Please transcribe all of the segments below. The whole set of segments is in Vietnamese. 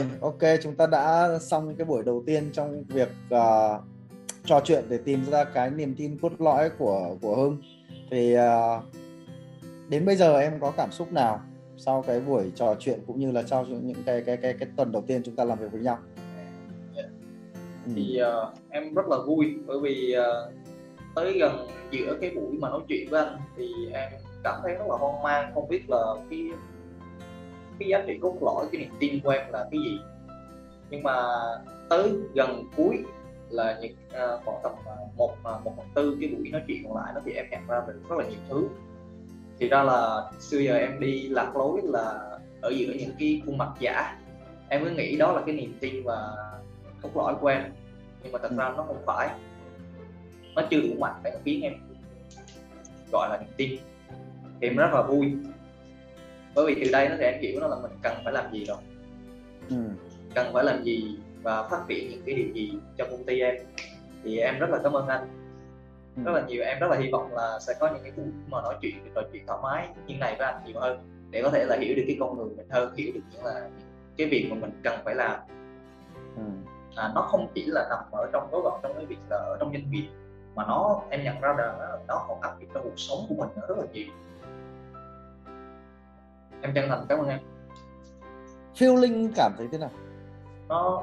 Rồi, ok, chúng ta đã xong cái buổi đầu tiên trong việc trò chuyện để tìm ra cái niềm tin cốt lõi của Hưng. Thì đến bây giờ em có cảm xúc nào sau cái buổi trò chuyện cũng như là sau những cái tuần đầu tiên chúng ta làm việc với nhau? Thì em rất là vui, bởi vì tới gần giữa cái buổi mà nói chuyện với anh thì em cảm thấy rất là hoang mang, không biết là cái giá trị cốt lõi, cái niềm tin của em là cái gì. Nhưng mà tới gần cuối là những khoảng tầm 1/4 cái buổi nói chuyện còn lại đó thì em nhận ra mình rất là nhiều thứ. Thì ra là xưa giờ em đi lạc lối là ở giữa những cái khuôn mặt giả, em cứ nghĩ đó là cái niềm tin và cốt lõi của em, nhưng mà thật ra nó không phải, nó chưa đủ mạnh để khiến em gọi là niềm tin. Thì em rất là vui, bởi vì từ đây nó sẽ em hiểu là mình cần phải làm gì rồi, cần phải làm gì và phát triển những cái điều gì cho công ty em. Thì em rất là cảm ơn anh rất là nhiều. Em rất là hy vọng là sẽ có những cái buổi mà nói chuyện thoải mái như này với anh nhiều hơn, để có thể là hiểu được cái con người mình hơn, hiểu được những là cái việc mà mình cần phải làm. Nó không chỉ là nằm ở trong gói gọn trong cái việc là ở trong doanh nghiệp, mà nó em nhận ra rằng nó còn áp dụng trong cuộc sống của mình rất là nhiều. Em chân thành cảm ơn em. Feeling cảm thấy thế nào? Nó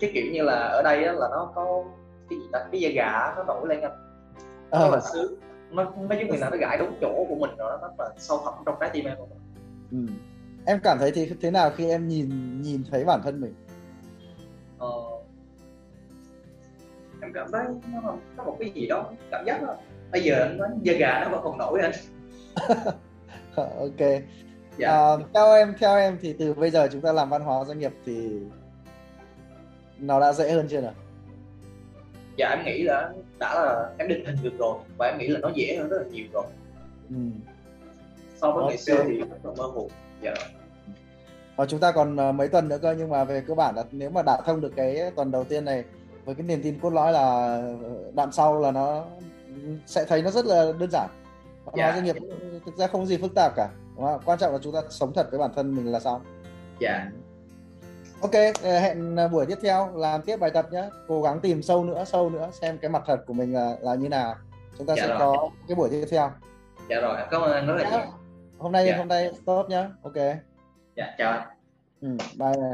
cái kiểu như là ở đây là nó có cái gì ta, cái da gà nó nổi lên anh, nó là sướng, nó giống như là nó gãi đúng chỗ của mình rồi đó, nó là sâu thẳm trong trái tim em. Em cảm thấy thì thế nào khi em nhìn thấy bản thân mình? Em cảm thấy nó có một cái gì đó, cảm giác đó. Bây giờ nó da gà nó vẫn còn nổi anh. Ok. Theo em thì từ bây giờ chúng ta làm văn hóa doanh nghiệp thì nó đã dễ hơn chưa nào? Dạ em nghĩ là đã là em định hình được rồi, và em nghĩ là nó dễ hơn rất là nhiều rồi. So với ngày xưa thì rất là mơ hồ. Dạ. Và chúng ta còn mấy tuần nữa cơ, nhưng mà về cơ bản là nếu mà đã thông được cái tuần đầu tiên này với cái niềm tin cốt lõi là đoạn sau là nó sẽ thấy nó rất là đơn giản. Văn hóa doanh nghiệp thực ra không gì phức tạp cả, đúng không? Quan trọng là chúng ta sống thật với bản thân mình là sao. Ok, hẹn buổi tiếp theo làm tiếp bài tập nhé, cố gắng tìm sâu nữa xem cái mặt thật của mình là như nào. Chúng ta sẽ có cái buổi tiếp theo. Dạ rồi, cảm ơn anh rất là nhiều. Hôm nay tốt nhé. Ok. Dạ, chào anh. Bye.